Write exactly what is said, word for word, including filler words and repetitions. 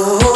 Oh.